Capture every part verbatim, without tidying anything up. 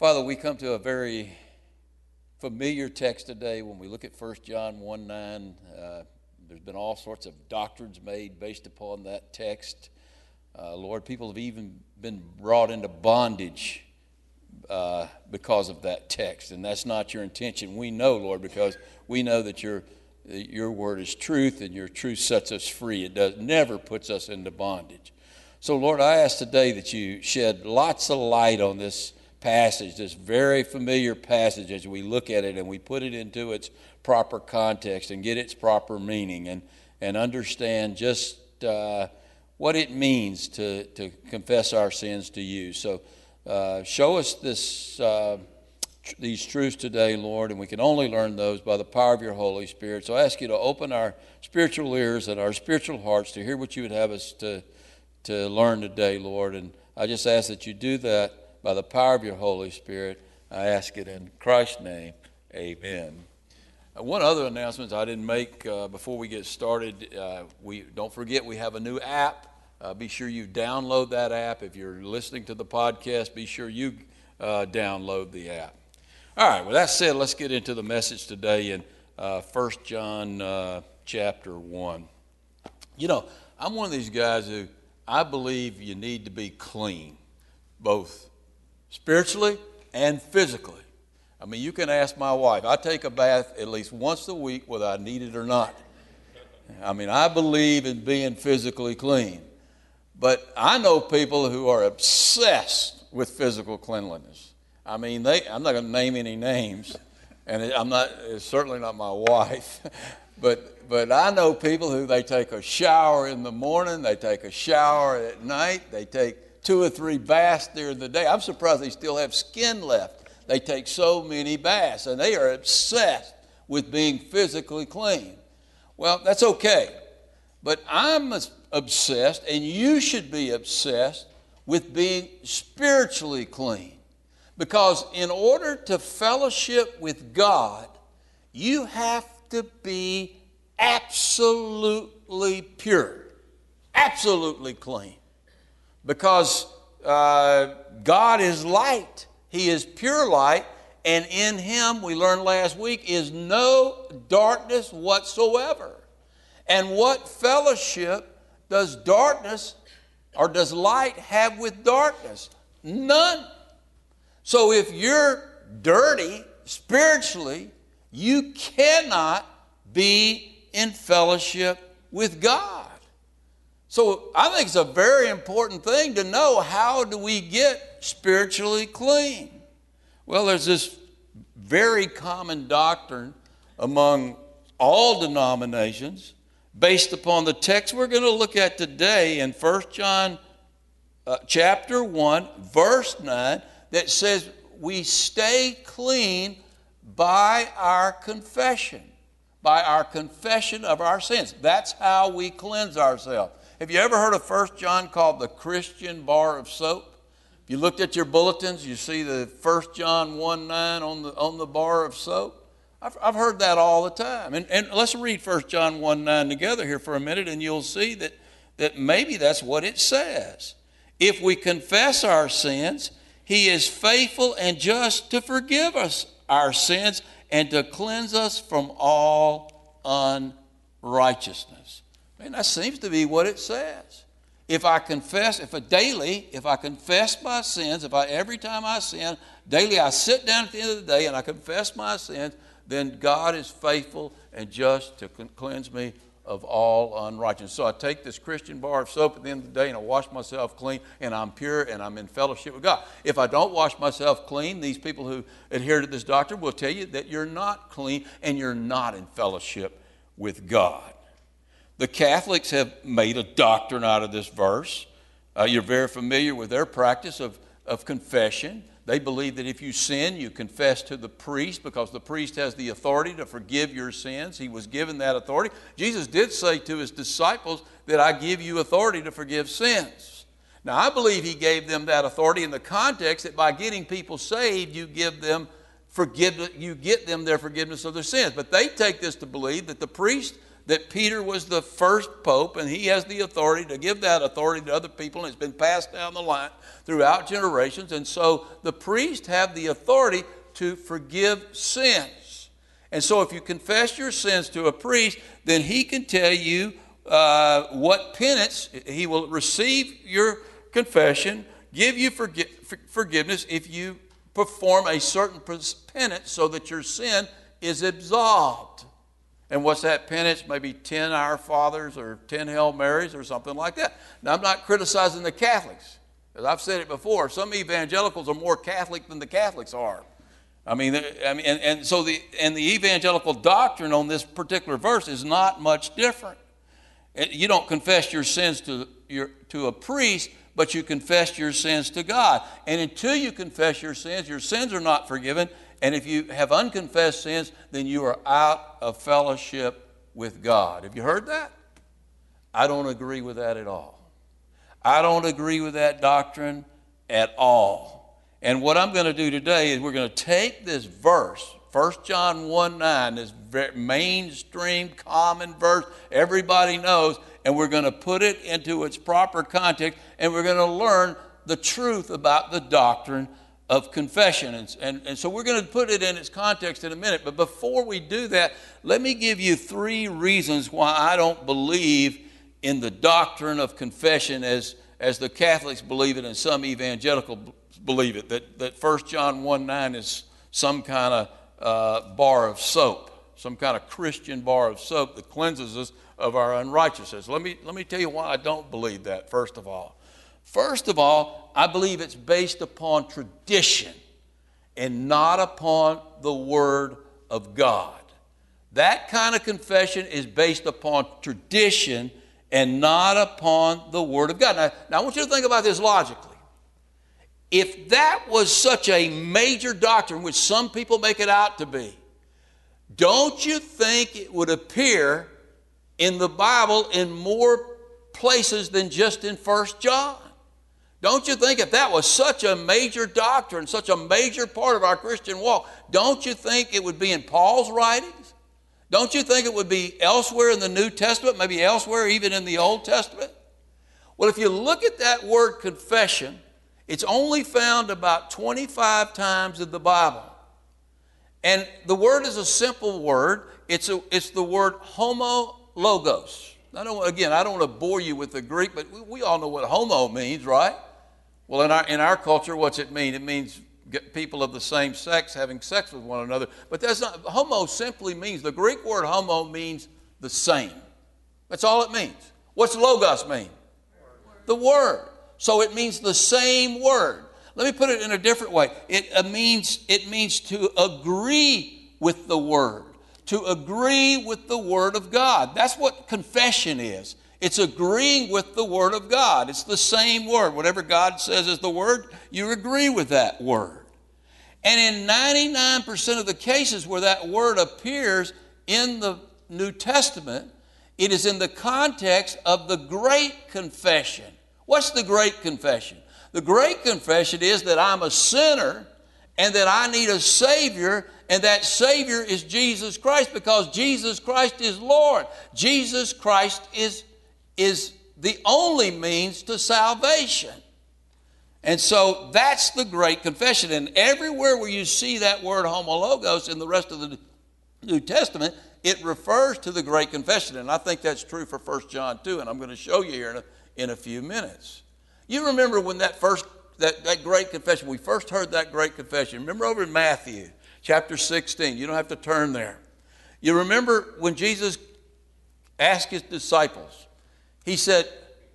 Father, we come to a very familiar text today when we look at First John one nine. Uh, there's been all sorts of doctrines made based upon that text. Uh, Lord, people have even been brought into bondage uh, because of that text, and that's not your intention. We know, Lord, because we know that your your word is truth, and your truth sets us free. It does never puts us into bondage. So, Lord, I ask today that you shed lots of light on this passage, this very familiar passage, as we look at it and we put it into its proper context and get its proper meaning and and understand just uh, what it means to to confess our sins to you. So uh, show us this uh, tr- these truths today, Lord, and we can only learn those by the power of your Holy Spirit. So I ask you to open our spiritual ears and our spiritual hearts to hear what you would have us to to learn today, Lord. And I just ask that you do that by the power of your Holy Spirit. I ask it in Christ's name, amen. Uh, one other announcement I didn't make uh, before we get started, uh, we don't forget we have a new app. Uh, be sure you download that app. If you're listening to the podcast, be sure you uh, download the app. All right, with that said, let's get into the message today in uh, First John uh, chapter one. You know, I'm one of these guys who I believe you need to be clean, both spiritually and physically. I mean, you can ask my wife. I take a bath at least once a week, whether I need it or not. I mean, I believe in being physically clean. But I know people who are obsessed with physical cleanliness. I mean, they, I'm not going to name any names, and I'm not, it's certainly not my wife. But, but I know people who they take a shower in the morning, they take a shower at night, they take two or three baths during the day. I'm surprised they still have skin left. They take so many baths, and they are obsessed with being physically clean. Well, that's okay. But I'm obsessed, and you should be obsessed with being spiritually clean. Because in order to fellowship with God, you have to be absolutely pure, absolutely clean. Because uh, God is light. He is pure light. And in him, we learned last week, is no darkness whatsoever. And what fellowship does darkness or does light have with darkness? None. So if you're dirty spiritually, you cannot be in fellowship with God. So I think it's a very important thing to know, how do we get spiritually clean? Well, there's this very common doctrine among all denominations based upon the text we're going to look at today in First John uh, chapter one, verse nine, that says we stay clean by our confession, by our confession of our sins. That's how we cleanse ourselves. Have you ever heard of First John called the Christian bar of soap? If you looked at your bulletins, you see the First John one nine on the, on the bar of soap. I've, I've heard that all the time. And, and let's read First John one nine together here for a minute, and you'll see that, that maybe that's what it says. If we confess our sins, he is faithful and just to forgive us our sins and to cleanse us from all unrighteousness. And that seems to be what it says. If I confess, if I daily, if I confess my sins, if I every time I sin, daily I sit down at the end of the day and I confess my sins, then God is faithful and just to cleanse me of all unrighteousness. So I take this Christian bar of soap at the end of the day and I wash myself clean, and I'm pure, and I'm in fellowship with God. If I don't wash myself clean, these people who adhere to this doctrine will tell you that you're not clean and you're not in fellowship with God. The Catholics have made a doctrine out of this verse. Uh, you're very familiar with their practice of, of confession. They believe that if you sin, you confess to the priest, because the priest has the authority to forgive your sins. He was given that authority. Jesus did say to his disciples that I give you authority to forgive sins. Now, I believe he gave them that authority in the context that by getting people saved, you give them forgiveness, you get them their forgiveness of their sins. But they take this to believe that the priest that Peter was the first pope, and he has the authority to give that authority to other people, and it's been passed down the line throughout generations. And so the priests have the authority to forgive sins. And so if you confess your sins to a priest, then he can tell you uh, what penance. He will receive your confession, give you forgi- forgiveness if you perform a certain penance so that your sin is absolved. And what's that penance? Maybe ten Our Fathers or ten Hail Marys or something like that. Now, I'm not criticizing the Catholics, because I've said it before. Some evangelicals are more Catholic than the Catholics are. I mean, I mean, and, and so the and the evangelical doctrine on this particular verse is not much different. You don't confess your sins to your to a priest, but you confess your sins to God. And until you confess your sins, your sins are not forgiven. And if you have unconfessed sins, then you are out of fellowship with God. Have you heard that? I don't agree with that at all. I don't agree with that doctrine at all. And what I'm going to do today is we're going to take this verse, First John one nine, this mainstream common verse everybody knows, and we're going to put it into its proper context, and we're going to learn the truth about the doctrine of confession. And, and, and so we're going to put it in its context in a minute. But before we do that, let me give you three reasons why I don't believe in the doctrine of confession as, as the Catholics believe it and some evangelicals believe it, that, that First John one nine is some kind of uh, bar of soap, some kind of Christian bar of soap that cleanses us of our unrighteousness. Let me, let me tell you why I don't believe that, first of all. First of all, I believe it's based upon tradition and not upon the Word of God. That kind of confession is based upon tradition and not upon the Word of God. Now, now I want you to think about this logically. If that was such a major doctrine, which some people make it out to be, don't you think it would appear in the Bible in more places than just in First John? Don't you think if that was such a major doctrine, such a major part of our Christian walk, don't you think it would be in Paul's writings? Don't you think it would be elsewhere in the New Testament, maybe elsewhere even in the Old Testament? Well, if you look at that word confession, it's only found about twenty-five times in the Bible. And the word is a simple word. It's, a, it's the word homologos. I don't, again, I don't want to bore you with the Greek, but we, we all know what homo means, right? Well, in our, in our culture, what's it mean? It means people of the same sex having sex with one another. But that's not, homo simply means, the Greek word homo means the same. That's all it means. What's logos mean? Word. The word. So it means the same word. Let me put it in a different way. It uh, means, it means to agree with the word. To agree with the Word of God. That's what confession is. It's agreeing with the Word of God. It's the same word. Whatever God says is the word, you agree with that word. And in ninety-nine percent of the cases where that word appears in the New Testament, it is in the context of the Great Confession. What's the Great Confession? The Great Confession is that I'm a sinner and that I need a Savior, and that Savior is Jesus Christ, because Jesus Christ is Lord. Jesus Christ is, is the only means to salvation. And so that's the Great Confession. And everywhere where you see that word homologos in the rest of the New Testament, it refers to the Great Confession. And I think that's true for First John two, and I'm going to show you here in a, in a few minutes. You remember when that first, that, that Great Confession, we first heard that Great Confession. Remember over in Matthew chapter sixteen, you don't have to turn there. You remember when Jesus asked his disciples, he said,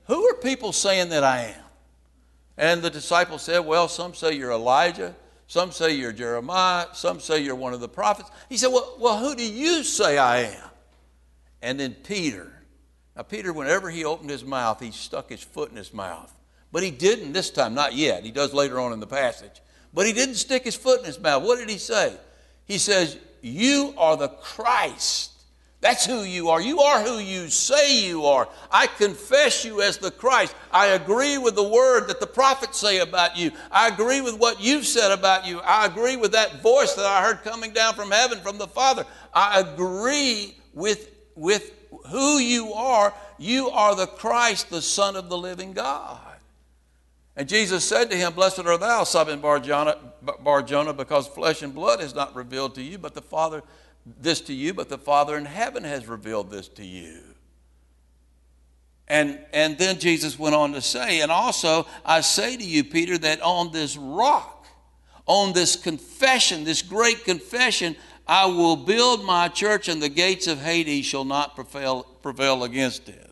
who are people saying that I am? And the disciples said, well, some say you're Elijah, some say you're Jeremiah, some say you're one of the prophets. He said, well, well who do you say I am? And then Peter. Now, Peter, whenever he opened his mouth, he stuck his foot in his mouth. But he didn't this time, not yet. He does later on in the passage. But he didn't stick his foot in his mouth. What did he say? He says, you are the Christ. That's who you are. You are who you say you are. I confess you as the Christ. I agree with the word that the prophets say about you. I agree with what you've said about you. I agree with that voice that I heard coming down from heaven from the Father. I agree with with who you are, you are the Christ, the Son of the living God. And Jesus said to him, blessed art thou, Simon Bar-Jonah, Bar-Jonah, because flesh and blood has not revealed to you, but the Father this to you, but the Father in heaven has revealed this to you. And, and then Jesus went on to say, and also I say to you, Peter, that on this rock, on this confession, this great confession, I will build my church, and the gates of Hades shall not prevail, prevail against it.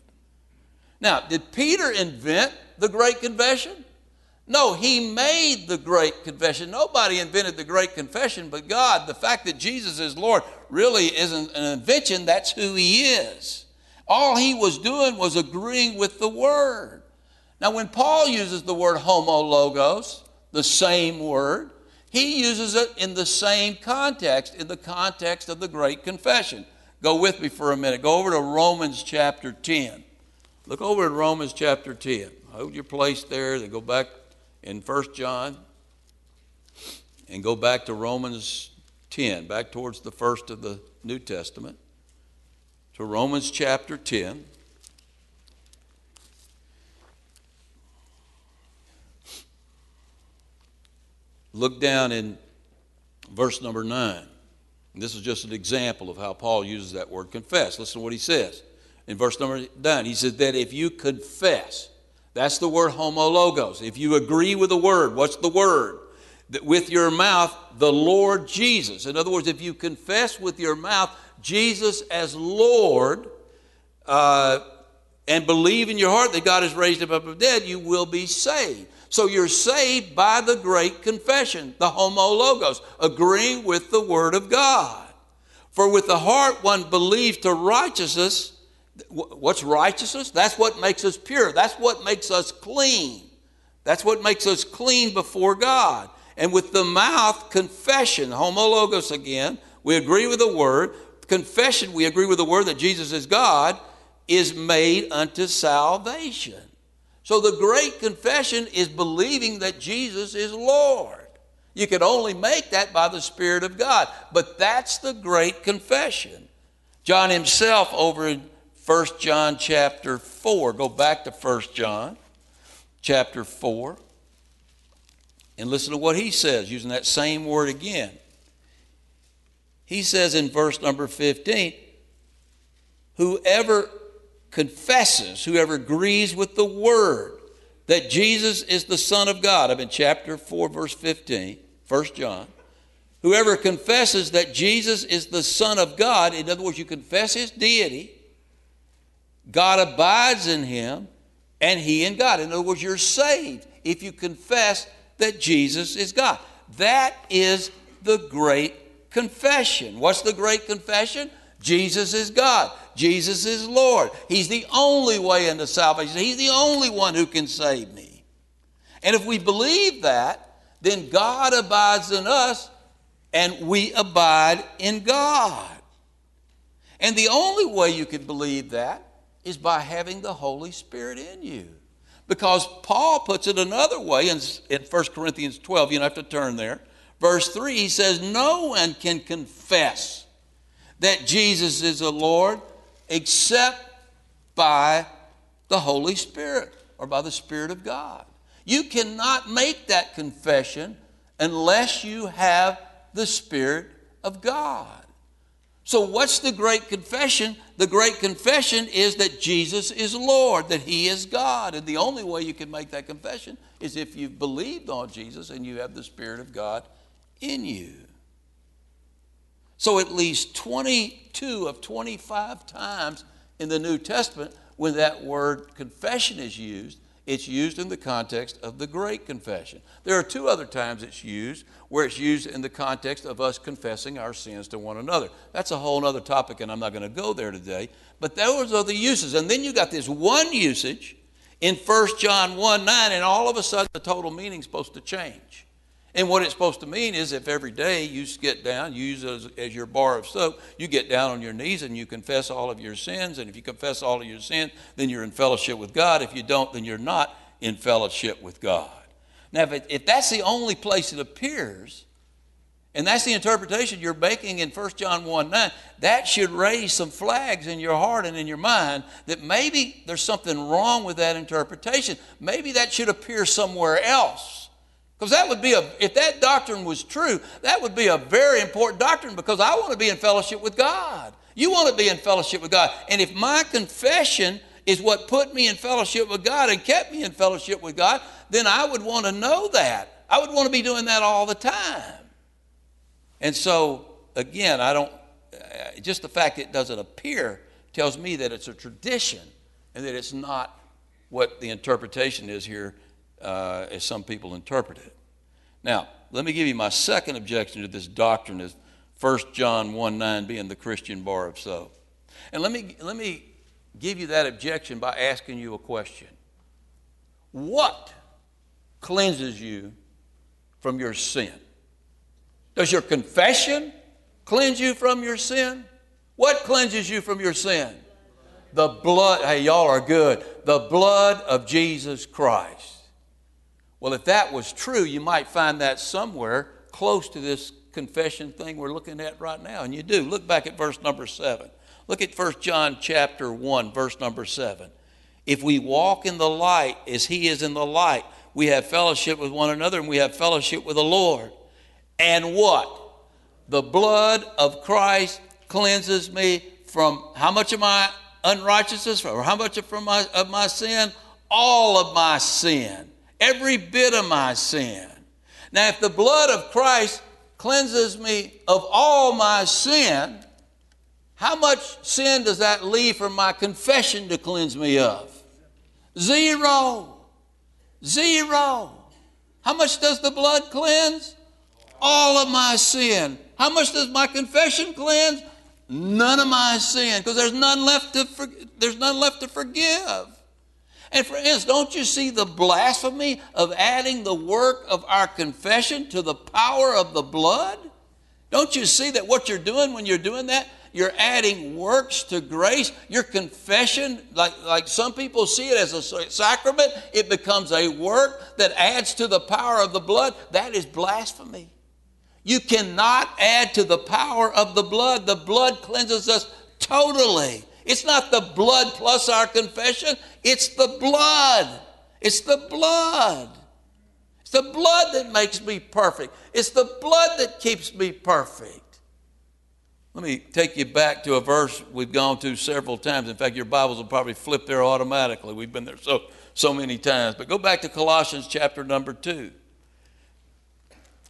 Now, did Peter invent the great confession? No, he made the great confession. Nobody invented the great confession but God. The fact that Jesus is Lord really isn't an invention. That's who he is. All he was doing was agreeing with the word. Now, when Paul uses the word homologos, the same word, he uses it in the same context, in the context of the great confession. Go with me for a minute. Go over to Romans chapter ten. Look over at Romans chapter ten. Hold your place there. Then go back in First John and go back to Romans ten, back towards the first of the New Testament, to Romans chapter ten. Look down in verse number nine. And this is just an example of how Paul uses that word confess. Listen to what he says. In verse number nine, he says that if you confess, that's the word homologos. If you agree with the word, what's the word? That with your mouth, the Lord Jesus. In other words, if you confess with your mouth Jesus as Lord uh, and believe in your heart that God has raised him up from the dead, you will be saved. So you're saved by the great confession, the homologos, agreeing with the word of God. For with the heart one believes to righteousness. What's righteousness? That's what makes us pure. That's what makes us clean. That's what makes us clean before God. And with the mouth, confession, homologos again, we agree with the word. Confession, we agree with the word that Jesus is God, is made unto salvation. So the great confession is believing that Jesus is Lord. You can only make that by the Spirit of God. But that's the great confession. John himself over in First John chapter four. Go back to First John chapter four. And listen to what he says using that same word again. He says in verse number fifteen, whoever confesses, whoever agrees with the word that Jesus is the Son of God. I'm in chapter four, verse fifteen, First John. Whoever confesses that Jesus is the Son of God, in other words, you confess his deity, God abides in him, and he in God. In other words, you're saved if you confess that Jesus is God. That is the great confession. What's the great confession? Jesus is God. Jesus is Lord. He's the only way into salvation. He's the only one who can save me. And if we believe that, then God abides in us and we abide in God. And the only way you can believe that is by having the Holy Spirit in you. Because Paul puts it another way in, in First Corinthians twelve. You don't have to turn there. Verse three, he says, no one can confess that Jesus is the Lord except by the Holy Spirit or by the Spirit of God. You cannot make that confession unless you have the Spirit of God. So what's the great confession? The great confession is that Jesus is Lord, that he is God. And the only way you can make that confession is if you've believed on Jesus and you have the Spirit of God in you. So at least twenty-two of twenty-five times in the New Testament, when that word confession is used, it's used in the context of the great confession. There are two other times it's used where it's used in the context of us confessing our sins to one another. That's a whole other topic, and I'm not going to go there today. But those are the uses. And then you got this one usage in First John one nine, and all of a sudden the total meaning's supposed to change. And what it's supposed to mean is if every day you get down, you use it as, as your bar of soap, you get down on your knees and you confess all of your sins. And if you confess all of your sins, then you're in fellowship with God. If you don't, then you're not in fellowship with God. Now, if, it, if that's the only place it appears, And that's the interpretation you're making in First John one nine. That should raise some flags in your heart and in your mind that maybe there's something wrong with that interpretation. Maybe that should appear somewhere else. Because that would be a, if that doctrine was true, that would be a very important doctrine, because I want to be in fellowship with God. You want to be in fellowship with God. And if my confession is what put me in fellowship with God and kept me in fellowship with God, then I would want to know that. I would want to be doing that all the time. And so, again, I don't, just the fact it doesn't appear tells me that it's a tradition and that it's not what the interpretation is here uh, as some people interpret it. Now, let me give you my second objection to this doctrine is First John one nine being the Christian bar of soap. And let me, let me give you that objection by asking you a question. What cleanses you from your sin? Does your confession cleanse you from your sin? What cleanses you from your sin? The blood. Hey, y'all are good. The blood of Jesus Christ. Well, if that was true, you might find that somewhere close to this confession thing we're looking at right now. And you do. Look back at verse number seven. Look at First John chapter one, verse number seven. If we walk in the light as he is in the light, we have fellowship with one another, and we have fellowship with the Lord. And what? The blood of Christ cleanses me from how much of my unrighteousness, or how much of, from my, of my sin? All of my sin. Every bit of my sin. Now, if the blood of Christ cleanses me of all my sin, how much sin does that leave for my confession to cleanse me of? Zero. Zero. How much does the blood cleanse? All of my sin. How much does my confession cleanse? None of my sin, because there's none left to for, there's none left to forgive. And friends, don't you see the blasphemy of adding the work of our confession to the power of the blood? Don't you see that what you're doing when you're doing that, you're adding works to grace? Your confession, like, like some people see it as a sacrament, it becomes a work that adds to the power of the blood. That is blasphemy. You cannot add to the power of the blood. The blood cleanses us totally. It's not the blood plus our confession. It's the blood. It's the blood. It's the blood that makes me perfect. It's the blood that keeps me perfect. Let me take you back to a verse we've gone to several times. In fact, your Bibles will probably flip there automatically. We've been there so, so many times. But go back to Colossians chapter number two.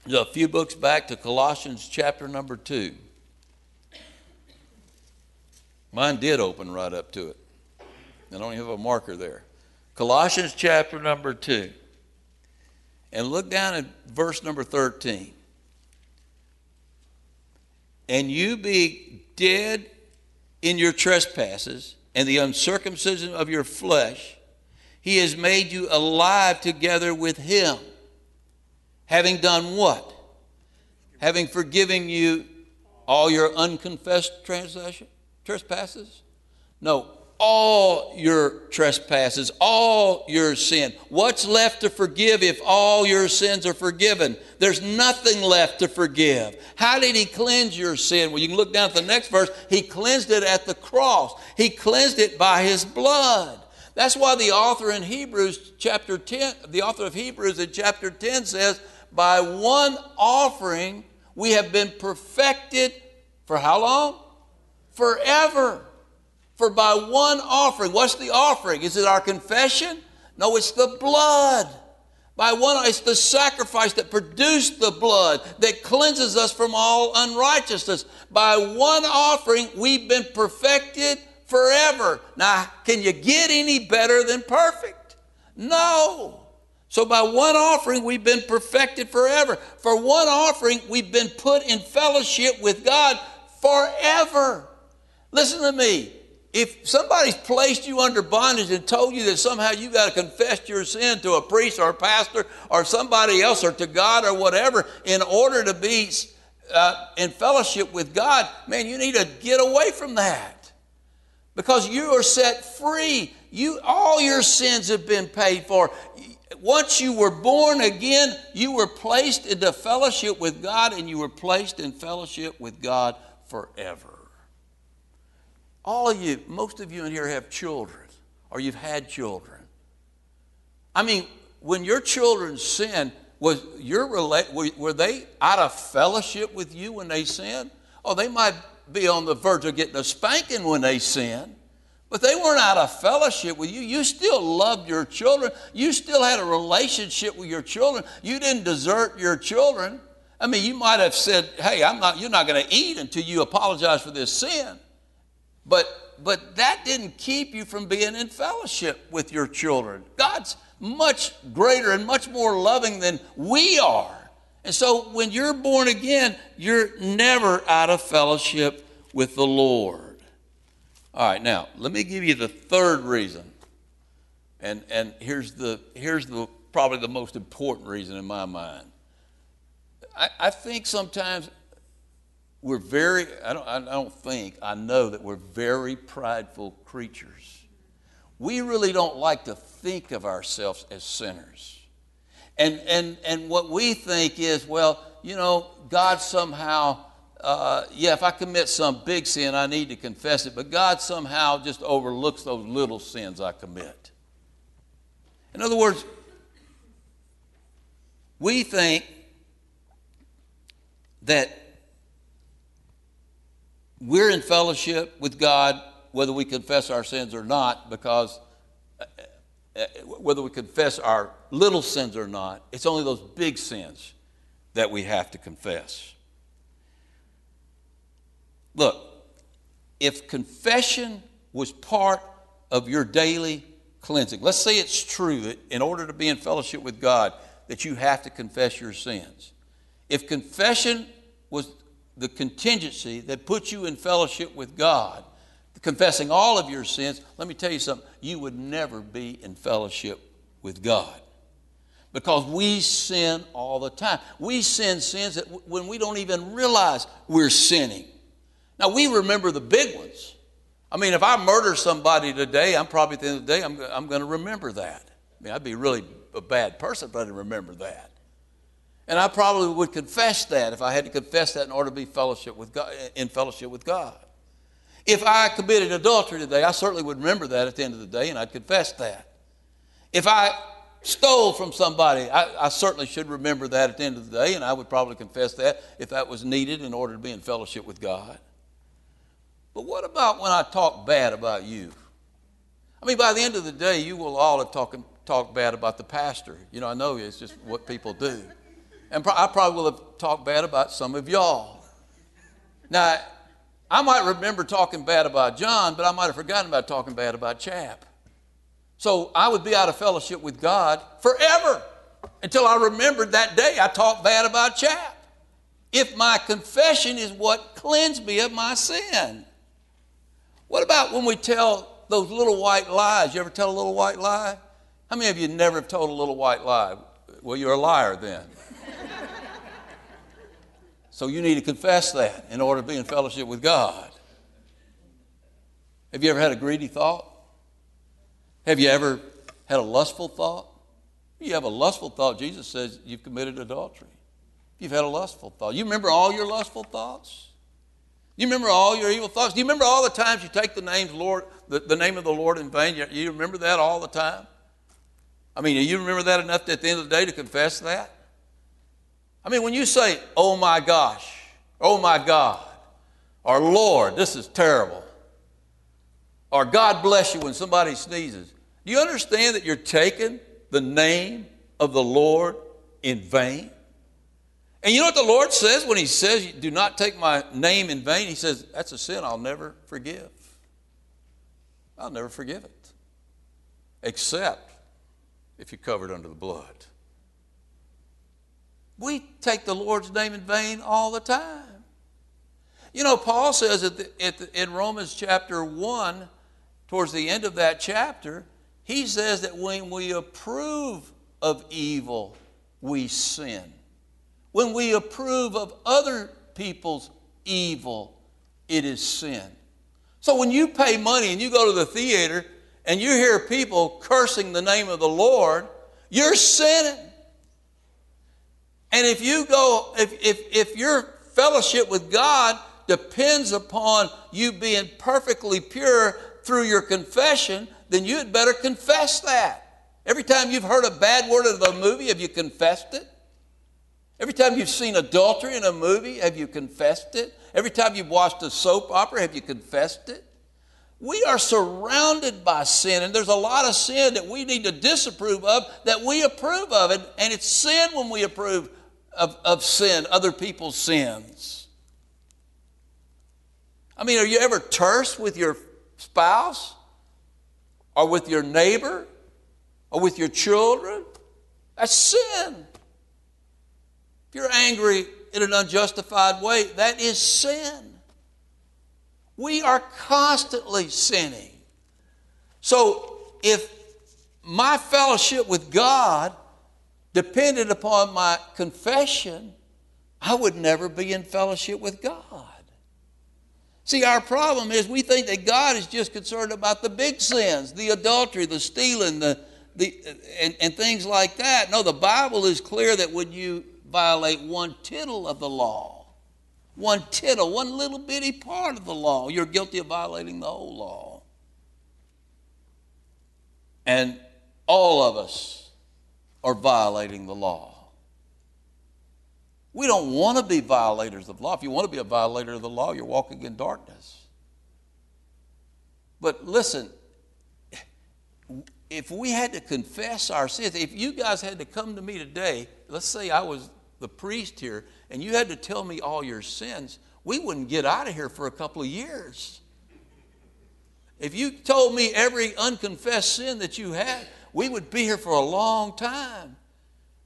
A few books back to Colossians chapter number two. Mine did open right up to it. I don't even have a marker there. Colossians chapter number two. And look down at verse number thirteen. And you be dead in your trespasses and the uncircumcision of your flesh, he has made you alive together with him. Having done what? Having forgiven you all your unconfessed trespasses? No, all your trespasses, all your sin. What's left to forgive if all your sins are forgiven? There's nothing left to forgive. How did he cleanse your sin? Well, you can look down at the next verse. He cleansed it at the cross. He cleansed it by his blood. That's why the author in Hebrews chapter ten, the author of Hebrews in chapter ten says, by one offering we have been perfected for how long? Forever. For by one offering, what's the offering? Is it our confession? No, it's the blood. By one, it's the sacrifice that produced the blood that cleanses us from all unrighteousness. By one offering, we've been perfected forever. Now, can you get any better than perfect? No. So by one offering, we've been perfected forever. For one offering, we've been put in fellowship with God forever. Listen to me. If somebody's placed you under bondage and told you that somehow you got to confess your sin to a priest or a pastor or somebody else or to God or whatever in order to be uh, in fellowship with God, man, you need to get away from that, because you are set free. You, all your sins have been paid for. once you were born again, you were placed into fellowship with God, and you were placed in fellowship with God forever. All of you, most of you in here have children, or you've had children. I mean, when your children sinned, was your were they out of fellowship with you when they sinned? Oh, they might be on the verge of getting a spanking when they sinned, but they weren't out of fellowship with you. You still loved your children. You still had a relationship with your children. You didn't desert your children. I mean, you might have said, "Hey, I'm not. You're not going to eat until you apologize for this sin," but but that didn't keep you from being in fellowship with your children. God's much greater and much more loving than we are. And so when you're born again, you're never out of fellowship with the Lord. All right, now, let me give you the third reason. And, and here's, the, here's the probably the most important reason in my mind. I, I think sometimes we're very, I don't, I don't think, I know that we're very prideful creatures. We really don't like to think of ourselves as sinners. And, and, and what we think is, well, you know, God somehow, uh, yeah, if I commit some big sin, I need to confess it. But God somehow just overlooks those little sins I commit. In other words, we think that we're in fellowship with God whether we confess our sins or not, because uh, uh, whether we confess our little sins or not, it's only those big sins that we have to confess. Look, if confession was part of your daily cleansing, let's say it's true that in order to be in fellowship with God, that you have to confess your sins. If confession was the contingency that put you in fellowship with God, confessing all of your sins, let me tell you something, you would never be in fellowship with God, because we sin all the time. We sin sins that w- when we don't even realize we're sinning. Now, we remember the big ones. I mean, if I murder somebody today, I'm probably at the end of the day, I'm, I'm going to remember that. I mean, I'd be really a bad person if I didn't remember that. And I probably would confess that if I had to confess that in order to be fellowship with God, in fellowship with God. If I committed adultery today, I certainly would remember that at the end of the day, and I'd confess that. If I stole from somebody, I, I certainly should remember that at the end of the day, and I would probably confess that if that was needed in order to be in fellowship with God. But what about when I talk bad about you? I mean, by the end of the day, you will all have talked talk bad about the pastor. You know, I know it's just what people do. And pro- I probably will have talked bad about some of y'all. Now, I might remember talking bad about John, but I might have forgotten about talking bad about Chap. So I would be out of fellowship with God forever until I remembered that day I talked bad about Chap. If my confession is what cleansed me of my sin. What about when we tell those little white lies? You ever tell a little white lie? How many of you never have told a little white lie? Well, you're a liar then. So you need to confess that in order to be in fellowship with God. Have you ever had a greedy thought? Have you ever had a lustful thought? If you have a lustful thought, Jesus says you've committed adultery. If you've had a lustful thought, you remember all your lustful thoughts? You remember all your evil thoughts? Do you remember all the times you take the names Lord, the, the name of the Lord in vain? You, you remember that all the time? I mean, you remember that enough that at the end of the day to confess that? I mean, when you say, oh my gosh, oh my God, or Lord, this is terrible, or God bless you when somebody sneezes, do you understand that you're taking the name of the Lord in vain? And you know what the Lord says when he says, do not take my name in vain? He says, that's a sin I'll never forgive. I'll never forgive it, except if you cover it under the blood. We take the Lord's name in vain all the time. You know, Paul says at the, at the, in Romans chapter one, towards the end of that chapter, he says that when we approve of evil, we sin. When we approve of other people's evil, it is sin. So when you pay money and you go to the theater and you hear people cursing the name of the Lord, You're sinning. And if you go, if, if, if your fellowship with God depends upon you being perfectly pure through your confession, then you had better confess that. Every time you've heard a bad word of a movie, have you confessed it? Every time you've seen adultery in a movie, have you confessed it? Every time you've watched a soap opera, have you confessed it? We are surrounded by sin, and there's a lot of sin that we need to disapprove of that we approve of. And, and it's sin when we approve of, of sin, other people's sins. I mean, are you ever terse with your spouse or with your neighbor or with your children? That's sin. If you're angry in an unjustified way, that is sin. We are constantly sinning. So if my fellowship with God depended upon my confession, I would never be in fellowship with God. See, our problem is we think that God is just concerned about the big sins, the adultery, the stealing, the, the and, and things like that. No, the Bible is clear that when you violate one tittle of the law, one tittle, one little bitty part of the law, you're guilty of violating the whole law. And all of us are violating the law. We don't want to be violators of the law. If you want to be a violator of the law, you're walking in darkness. But listen, if we had to confess our sins, if you guys had to come to me today, let's say I was the priest here, and you had to tell me all your sins, we wouldn't get out of here for a couple of years. If you told me every unconfessed sin that you had, we would be here for a long time.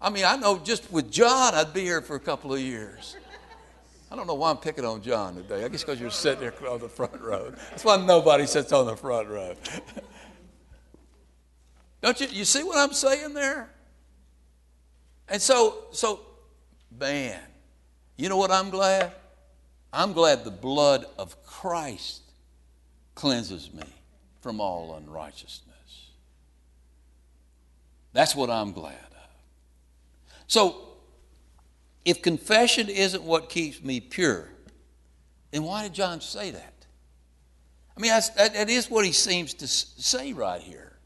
I mean, I know just with John, I'd be here for a couple of years. I don't know why I'm picking on John today. I guess because you're sitting there on the front row. That's why nobody sits on the front row. Don't you, you see what I'm saying there? And so, so, man, you know what I'm glad? I'm glad the blood of Christ cleanses me from all unrighteousness. That's what I'm glad of. So, if confession isn't what keeps me pure, then why did John say that? I mean, that's, that, that is what he seems to say right here.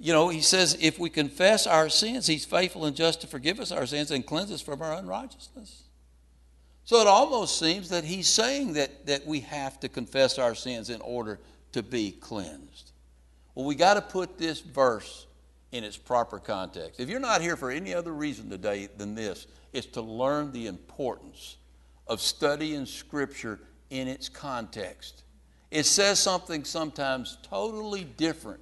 You know, he says, if we confess our sins, he's faithful and just to forgive us our sins and cleanse us from our unrighteousness. So it almost seems that he's saying that, that we have to confess our sins in order to be cleansed. Well, we got to put this verse in its proper context. If you're not here for any other reason today than this, it's to learn the importance of studying Scripture in its context. It says something sometimes totally different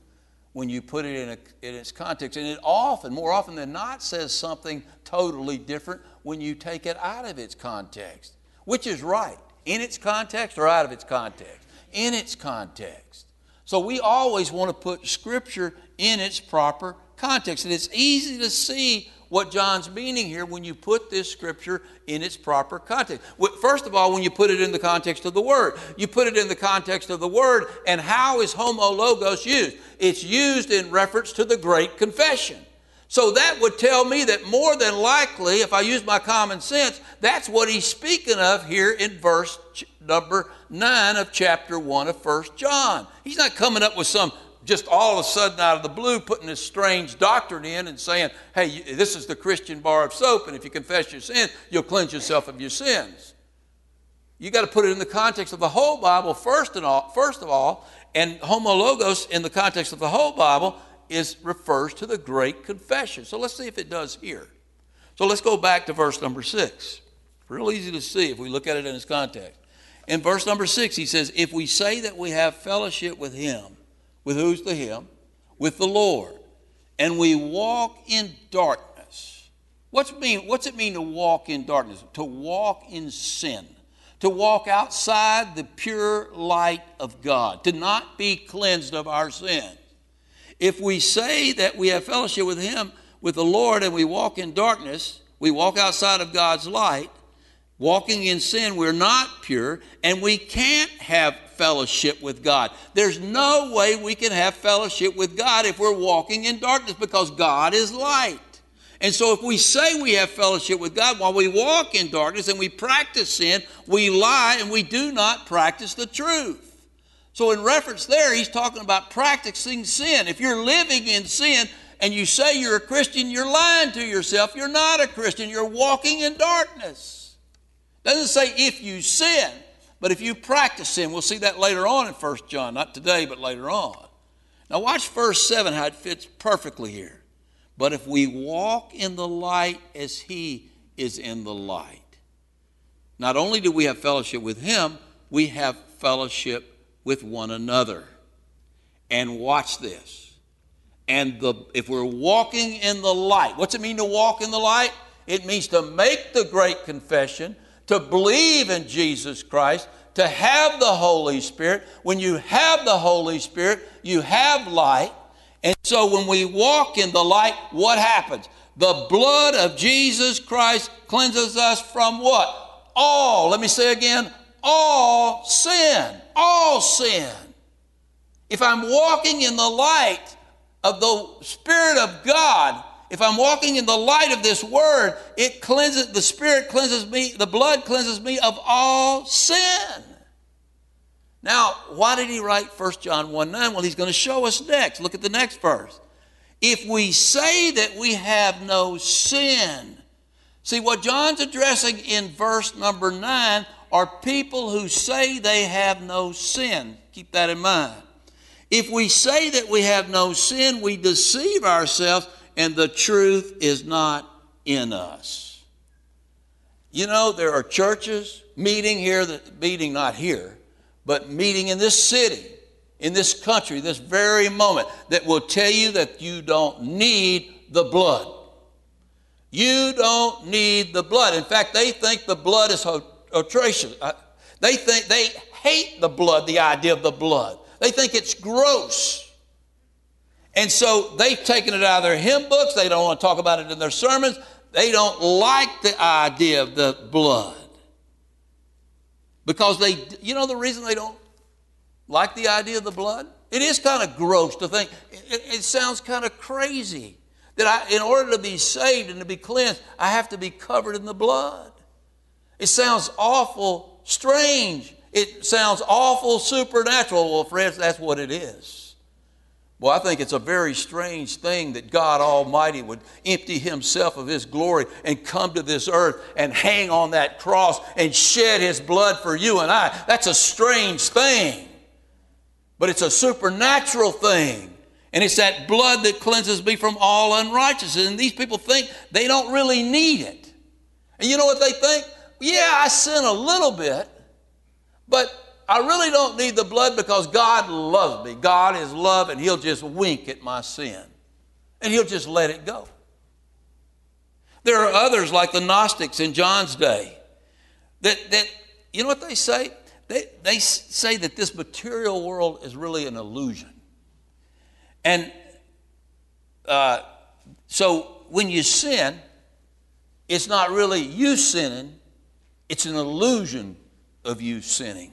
when you put it in, a, in its context. And it often, more often than not, says something totally different when you take it out of its context. Which is right, in its context or out of its context? In its context. So we always want to put Scripture in its proper context. And it's easy to see what John's meaning here when you put this Scripture in its proper context. First of all, when you put it in the context of the Word. You put it in the context of the Word, and how is homologos used? It's used in reference to the Great Confession. So that would tell me that more than likely, if I use my common sense, that's what he's speaking of here in verse number nine of chapter one of First John. He's not coming up with some just all of a sudden out of the blue putting this strange doctrine in and saying, hey, this is the Christian bar of soap, and if you confess your sins, you'll cleanse yourself of your sins. You got to put it in the context of the whole Bible first, and all, first of all, and homologos in the context of the whole Bible is refers to the Great Confession. So let's see if it does here. So let's go back to verse number six. Real easy to see if we look at it in its context. In verse number six, he says, if we say that we have fellowship with him, with who's the him? With the Lord. And we walk in darkness. What's it mean, what's it mean to walk in darkness? To walk in sin. To walk outside the pure light of God. To not be cleansed of our sin. If we say that we have fellowship with him, with the Lord, and we walk in darkness, we walk outside of God's light, walking in sin, we're not pure, and we can't have fellowship with God. There's no way we can have fellowship with God if we're walking in darkness, because God is light. And so if we say we have fellowship with God while we walk in darkness and we practice sin, we lie and we do not practice the truth. So in reference there, he's talking about practicing sin. If you're living in sin and you say you're a Christian, you're lying to yourself. You're not a Christian. You're walking in darkness. It doesn't say if you sin, but if you practice sin. We'll see that later on in First John, not today, but later on. Now watch verse seven, how it fits perfectly here. But if we walk in the light as he is in the light. Not only do we have fellowship with him, we have fellowship with one another. And watch this. And the, if we're walking in the light, what's it mean to walk in the light? It means to make the great confession, to believe in Jesus Christ, to have the Holy Spirit. When you have the Holy Spirit, you have light. And so when we walk in the light, what happens? The blood of Jesus Christ cleanses us from what? All, let me say again, all sin, all sin. If I'm walking in the light of the Spirit of God, if I'm walking in the light of this word, it cleanses, the Spirit cleanses me, the blood cleanses me of all sin. Now, why did he write First John one nine? Well, he's going to show us next. Look at the next verse. If we say that we have no sin. See, what John's addressing in verse number nine are people who say they have no sin. Keep that in mind. If we say that we have no sin, we deceive ourselves and the truth is not in us. You know, there are churches meeting here, that, meeting not here, but meeting in this city, in this country, this very moment, that will tell you that you don't need the blood. You don't need the blood. In fact, they think the blood is atrocious. They think they hate the blood, the idea of the blood. They think it's gross. And so they've taken it out of their hymn books. They don't want to talk about it in their sermons. They don't like the idea of the blood. Because they, you know the reason they don't like the idea of the blood? It is kind of gross to think. It, it sounds kind of crazy that I, in order to be saved and to be cleansed, I have to be covered in the blood. It sounds awful strange. It sounds awful supernatural. Well, friends, that's what it is. Well, I think it's a very strange thing that God Almighty would empty himself of his glory and come to this earth and hang on that cross and shed his blood for you and I. That's a strange thing, but it's a supernatural thing. And it's that blood that cleanses me from all unrighteousness. And these people think they don't really need it. And you know what they think? Yeah, I sin a little bit, but I really don't need the blood because God loves me. God is love, and he'll just wink at my sin. And he'll just let it go. There are others like the Gnostics in John's day that, that you know what they say? They, they say that this material world is really an illusion. And uh, so when you sin, it's not really you sinning. It's an illusion of you sinning.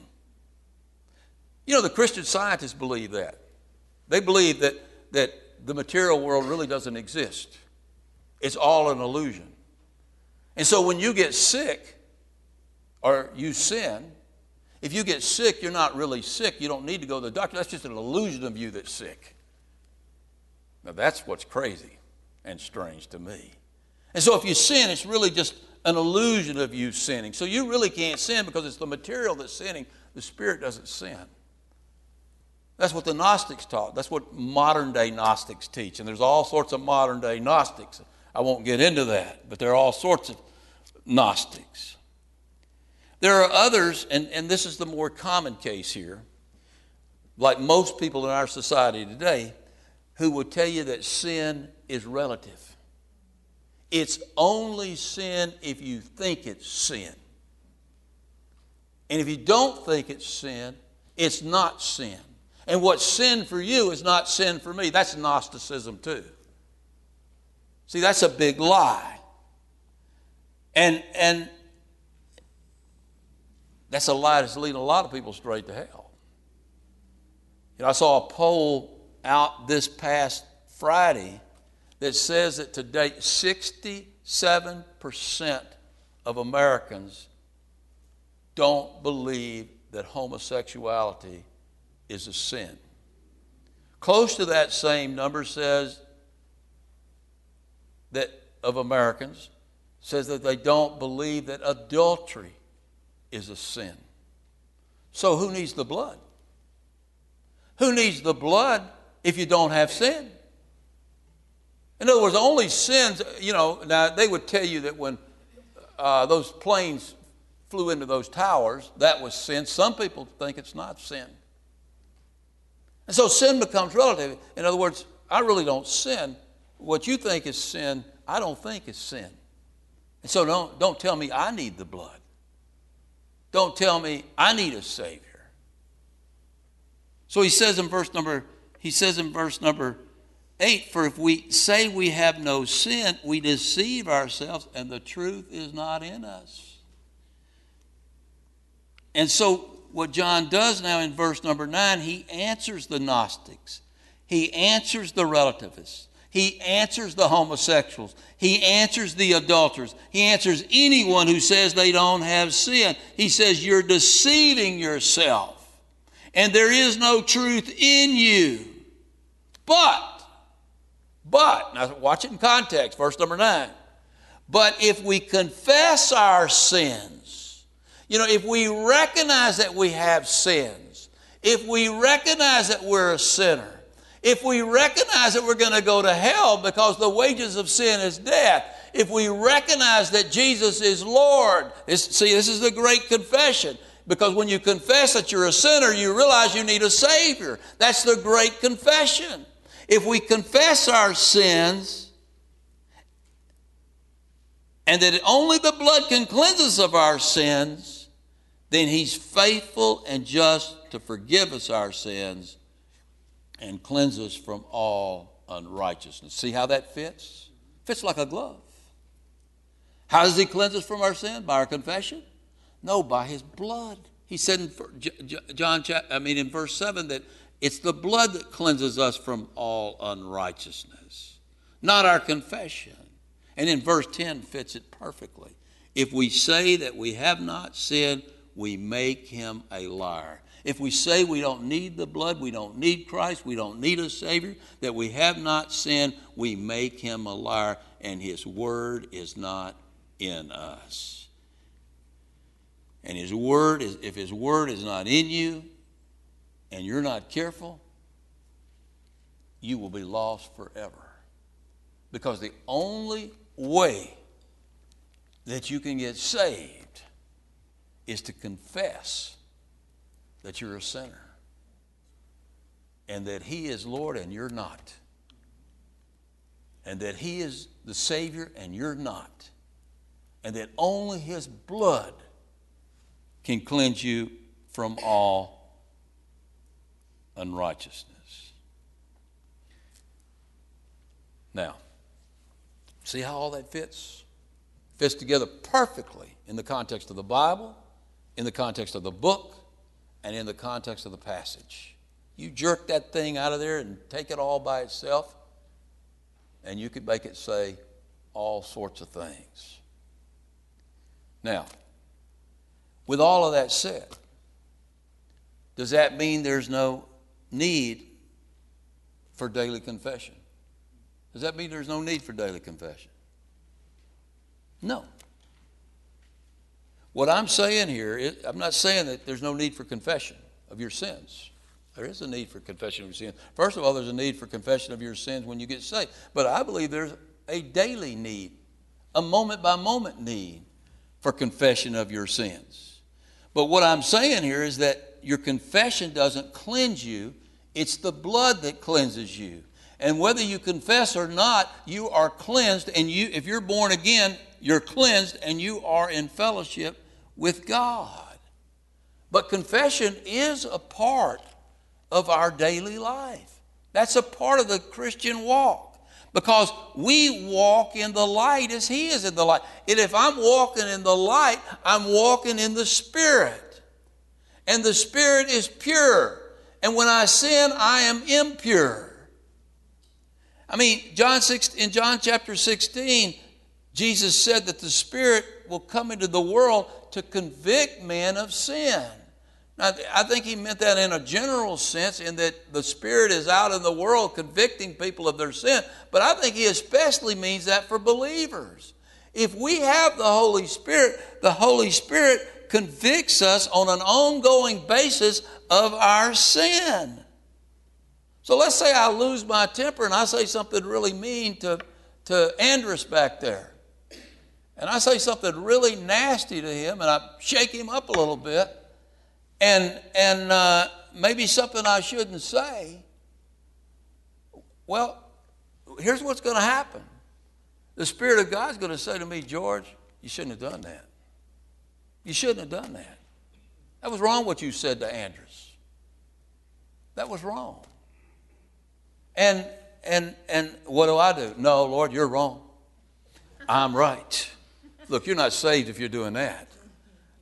You know, the Christian scientists believe that. They believe that, that the material world really doesn't exist. It's all an illusion. And so when you get sick or you sin, if you get sick, you're not really sick. You don't need to go to the doctor. That's just an illusion of you that's sick. Now, that's what's crazy and strange to me. And so if you sin, it's really just an illusion of you sinning. So you really can't sin because it's the material that's sinning. The spirit doesn't sin. That's what the Gnostics taught. That's what modern-day Gnostics teach. And there's all sorts of modern-day Gnostics. I won't get into that, but there are all sorts of Gnostics. There are others, and, and this is the more common case here, like most people in our society today, who will tell you that sin is relative. It's only sin if you think it's sin. And if you don't think it's sin, it's not sin. And what's sin for you is not sin for me. That's Gnosticism too. See, that's a big lie. And, and That's a lie that's leading a lot of people straight to hell. You know, I saw a poll out this past Friday that says that today sixty-seven percent of Americans don't believe that homosexuality is a sin. Close to that same number says that of Americans says that they don't believe that adultery is a sin. So who needs the blood? Who needs the blood if you don't have sin? In other words, only sins, you know, now they would tell you that when uh, those planes flew into those towers, that was sin. Some people think it's not sin. And so sin becomes relative. In other words, I really don't sin. What you think is sin, I don't think is sin. And so don't, don't tell me I need the blood. Don't tell me I need a Savior. So he says in verse number, he says in verse number eight, for if we say we have no sin, we deceive ourselves and the truth is not in us. And so what John does now in verse number nine, he answers the Gnostics. He answers the relativists. He answers the homosexuals. He answers the adulterers. He answers anyone who says they don't have sin. He says, you're deceiving yourself and there is no truth in you. But, but, now watch it in context, verse number nine. But if we confess our sins, you know, if we recognize that we have sins, if we recognize that we're a sinner, if we recognize that we're going to go to hell because the wages of sin is death, if we recognize that Jesus is Lord, see, this is the great confession, because when you confess that you're a sinner, you realize you need a Savior. That's the great confession. If we confess our sins and that only the blood can cleanse us of our sins, then He's faithful and just to forgive us our sins and cleanse us from all unrighteousness. See how that fits? Fits like a glove. How does He cleanse us from our sin? By our confession? No, by His blood. He said in John, I mean in verse seven, that it's the blood that cleanses us from all unrighteousness, not our confession. And in verse ten fits it perfectly. If we say that we have not sinned, we make Him a liar. If we say we don't need the blood, we don't need Christ, we don't need a Savior, that we have not sinned, we make Him a liar, and His word is not in us. And His word is, if His word is not in you, and you're not careful, you will be lost forever. Because the only way that you can get saved is to confess that you're a sinner and that He is Lord and you're not, and that He is the Savior and you're not, and that only His blood can cleanse you from all unrighteousness. Now, see how all that fits? Fits together perfectly in the context of the Bible, in the context of the book, and in the context of the passage. You jerk that thing out of there and take it all by itself, and you could make it say all sorts of things. Now, with all of that said, does that mean there's no need for daily confession? Does that mean there's no need for daily confession? No. What I'm saying here is, I'm not saying that there's no need for confession of your sins. There is a need for confession of your sins. First of all, there's a need for confession of your sins when you get saved. But I believe there's a daily need, a moment-by-moment need for confession of your sins. But what I'm saying here is that your confession doesn't cleanse you. It's the blood that cleanses you. And whether you confess or not, you are cleansed. And you, if you're born again, you're cleansed and you are in fellowship with God. But confession is a part of our daily life. That's a part of the Christian walk, because we walk in the light as He is in the light. And if I'm walking in the light, I'm walking in the Spirit. and the spirit is pure. And when I sin, I am impure. I mean, John six, in John chapter sixteen, Jesus said that the Spirit will come into the world to convict men of sin. Now, I think he meant that in a general sense, in that the Spirit is out in the world convicting people of their sin. But I think he especially means that for believers. If we have the Holy Spirit, the Holy Spirit convicts us on an ongoing basis of our sin. So let's say I lose my temper and I say something really mean to, to Andrus back there. And I say something really nasty to him and I shake him up a little bit. And, and uh, maybe something I shouldn't say. Well, here's what's going to happen. The Spirit of God is going to say to me, George, you shouldn't have done that. You shouldn't have done that. That was wrong what you said to Andrus. That was wrong. And and and what do I do? No, Lord, you're wrong. I'm right. Look, you're not saved if you're doing that.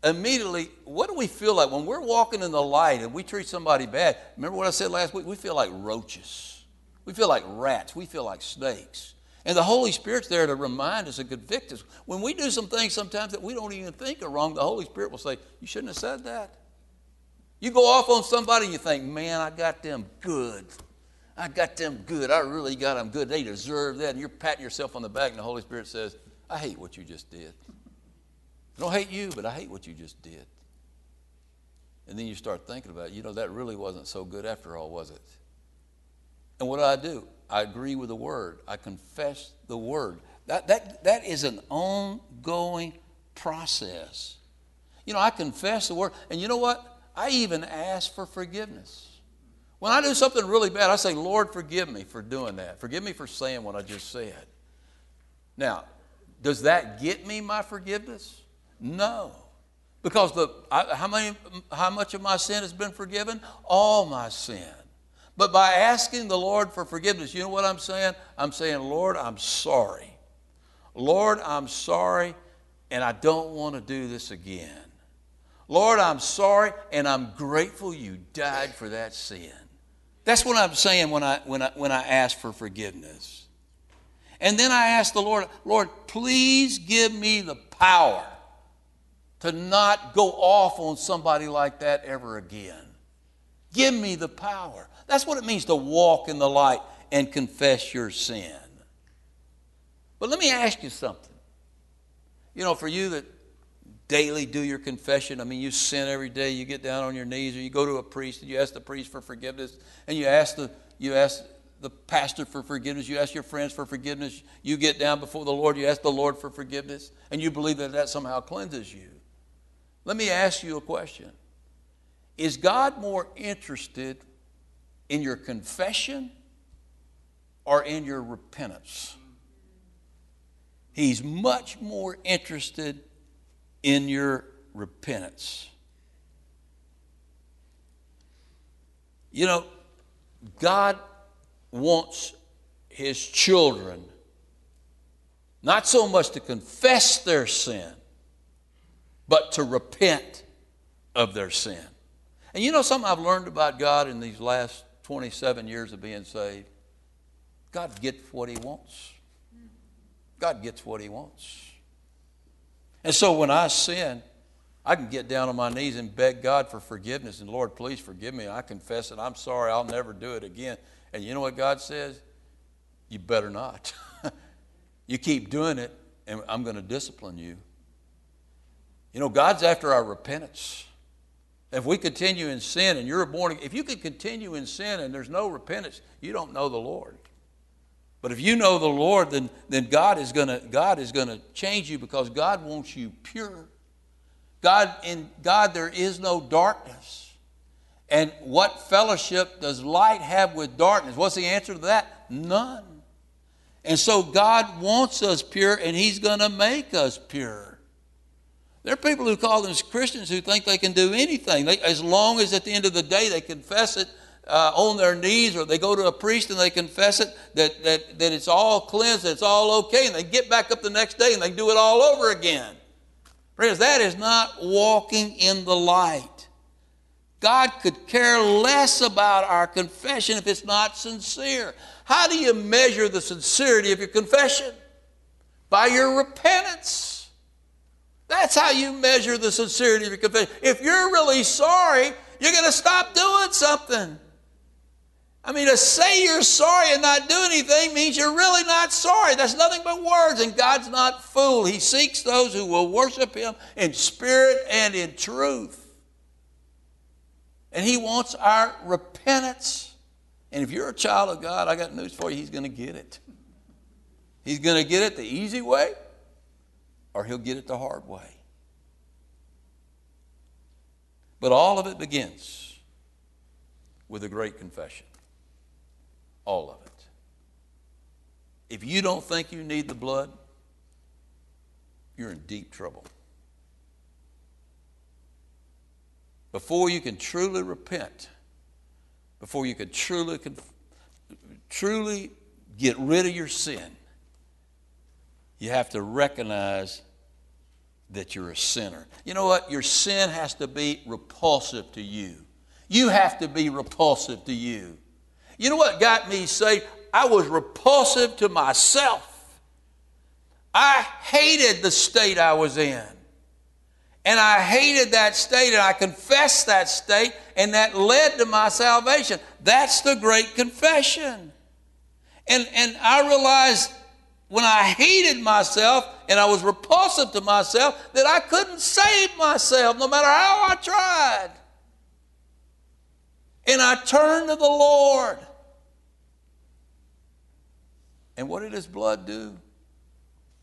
Immediately, what do we feel like when we're walking in the light and we treat somebody bad? Remember what I said last week? We feel like roaches. We feel like rats. We feel like snakes. And the Holy Spirit's there to remind us and convict us. When we do some things sometimes that we don't even think are wrong, the Holy Spirit will say, you shouldn't have said that. You go off on somebody and you think, man, I got them good. I got them good. I really got them good. They deserve that. And you're patting yourself on the back and the Holy Spirit says, I hate what you just did. I don't hate you, but I hate what you just did. And then you start thinking about it. You know, that really wasn't so good after all, was it? And what do I do? I agree with the word. I confess the word. That, that, that is an ongoing process. You know, I confess the word. And you know what? I even ask for forgiveness. When I do something really bad, I say, Lord, forgive me for doing that. Forgive me for saying what I just said. Now, does that get me my forgiveness? No. Because the I, how many, how much of my sin has been forgiven? All my sin. But by asking the Lord for forgiveness, you know what I'm saying? I'm saying, Lord, I'm sorry. Lord, I'm sorry, and I don't want to do this again. Lord, I'm sorry, and I'm grateful you died for that sin. That's what I'm saying when I, when I, when I ask for forgiveness. And then I ask the Lord, Lord, please give me the power to not go off on somebody like that ever again. Give me the power. That's what it means to walk in the light and confess your sin. But let me ask you something. You know, for you that daily do your confession, I mean, you sin every day, you get down on your knees, or you go to a priest and you ask the priest for forgiveness, and you ask the, you ask the pastor for forgiveness, you ask your friends for forgiveness, you get down before the Lord, you ask the Lord for forgiveness, and you believe that that somehow cleanses you. Let me ask you a question. Is God more interested in your confession or in your repentance? He's much more interested in your repentance. You know, God wants his children not so much to confess their sin, but to repent of their sin. And you know something I've learned about God in these last twenty-seven years of being saved? God gets what he wants. God gets what he wants. And so when I sin, I can get down on my knees and beg God for forgiveness. And Lord, please forgive me. I confess it. I'm sorry. I'll never do it again. And you know what God says? You better not. You keep doing it, and I'm going to discipline you. You know, God's after our repentance. If we continue in sin and you're born again, if you can continue in sin and there's no repentance, you don't know the Lord. But if you know the Lord, then, then God is going to God is going to change you because God wants you pure. God, in God there is no darkness. And what fellowship does light have with darkness? What's the answer to that? None. And so God wants us pure, and he's going to make us pure. There are people who call them Christians who think they can do anything. They, as long as at the end of the day they confess it uh, on their knees, or they go to a priest and they confess it, that, that, that it's all cleansed, that it's all okay, and they get back up the next day and they do it all over again. Friends, that is not walking in the light. God could care less about our confession if it's not sincere. How do you measure the sincerity of your confession? By your repentance. That's how you measure the sincerity of your confession. If you're really sorry, you're going to stop doing something. I mean, to say you're sorry and not do anything means you're really not sorry. That's nothing but words, and God's not fooled. He seeks those who will worship him in spirit and in truth. And he wants our repentance. And if you're a child of God, I got news for you, he's going to get it. He's going to get it the easy way, or he'll get it the hard way. But all of it begins with a great confession. All of it. If you don't think you need the blood, you're in deep trouble. Before you can truly repent, before you can truly, truly get rid of your sin, you have to recognize that you're a sinner. You know what? Your sin has to be repulsive to you. You have to be repulsive to you. You know what got me saved? I was repulsive to myself. I hated the state I was in. And I hated that state, and I confessed that state, and that led to my salvation. That's the great confession. And, and I realized when I hated myself and I was repulsive to myself that I couldn't save myself no matter how I tried. And I turned to the Lord. And what did his blood do?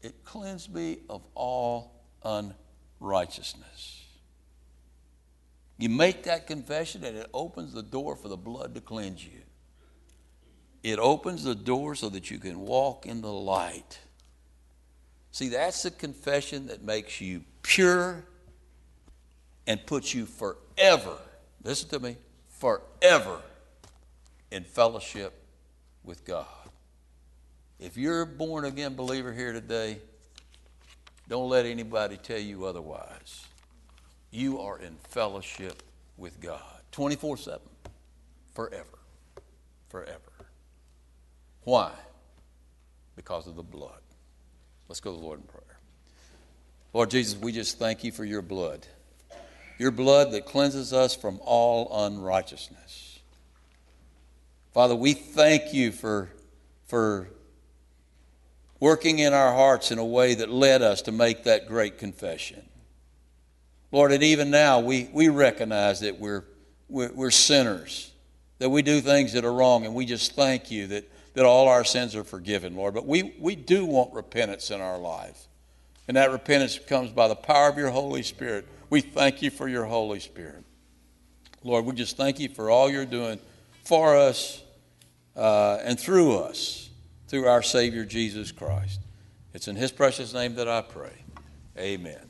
It cleansed me of all unrighteousness. Righteousness. You make that confession and it opens the door for the blood to cleanse you. It opens the door so that you can walk in the light. See, that's the confession that makes you pure and puts you forever, listen to me, forever in fellowship with God. If you're a born again believer here today, don't let anybody tell you otherwise. You are in fellowship with God twenty-four seven, forever, forever. Why? Because of the blood. Let's go to the Lord in prayer. Lord Jesus, we just thank you for your blood, your blood that cleanses us from all unrighteousness. Father, we thank you for, for working in our hearts in a way that led us to make that great confession. Lord, and even now we, we recognize that we're, we're, we're sinners, that we do things that are wrong, and we just thank you that, that all our sins are forgiven, Lord. But we, we do want repentance in our lives, and that repentance comes by the power of your Holy Spirit. We thank you for your Holy Spirit. Lord, we just thank you for all you're doing for us uh, and through us. Through our Savior, Jesus Christ. It's in his precious name that I pray. Amen.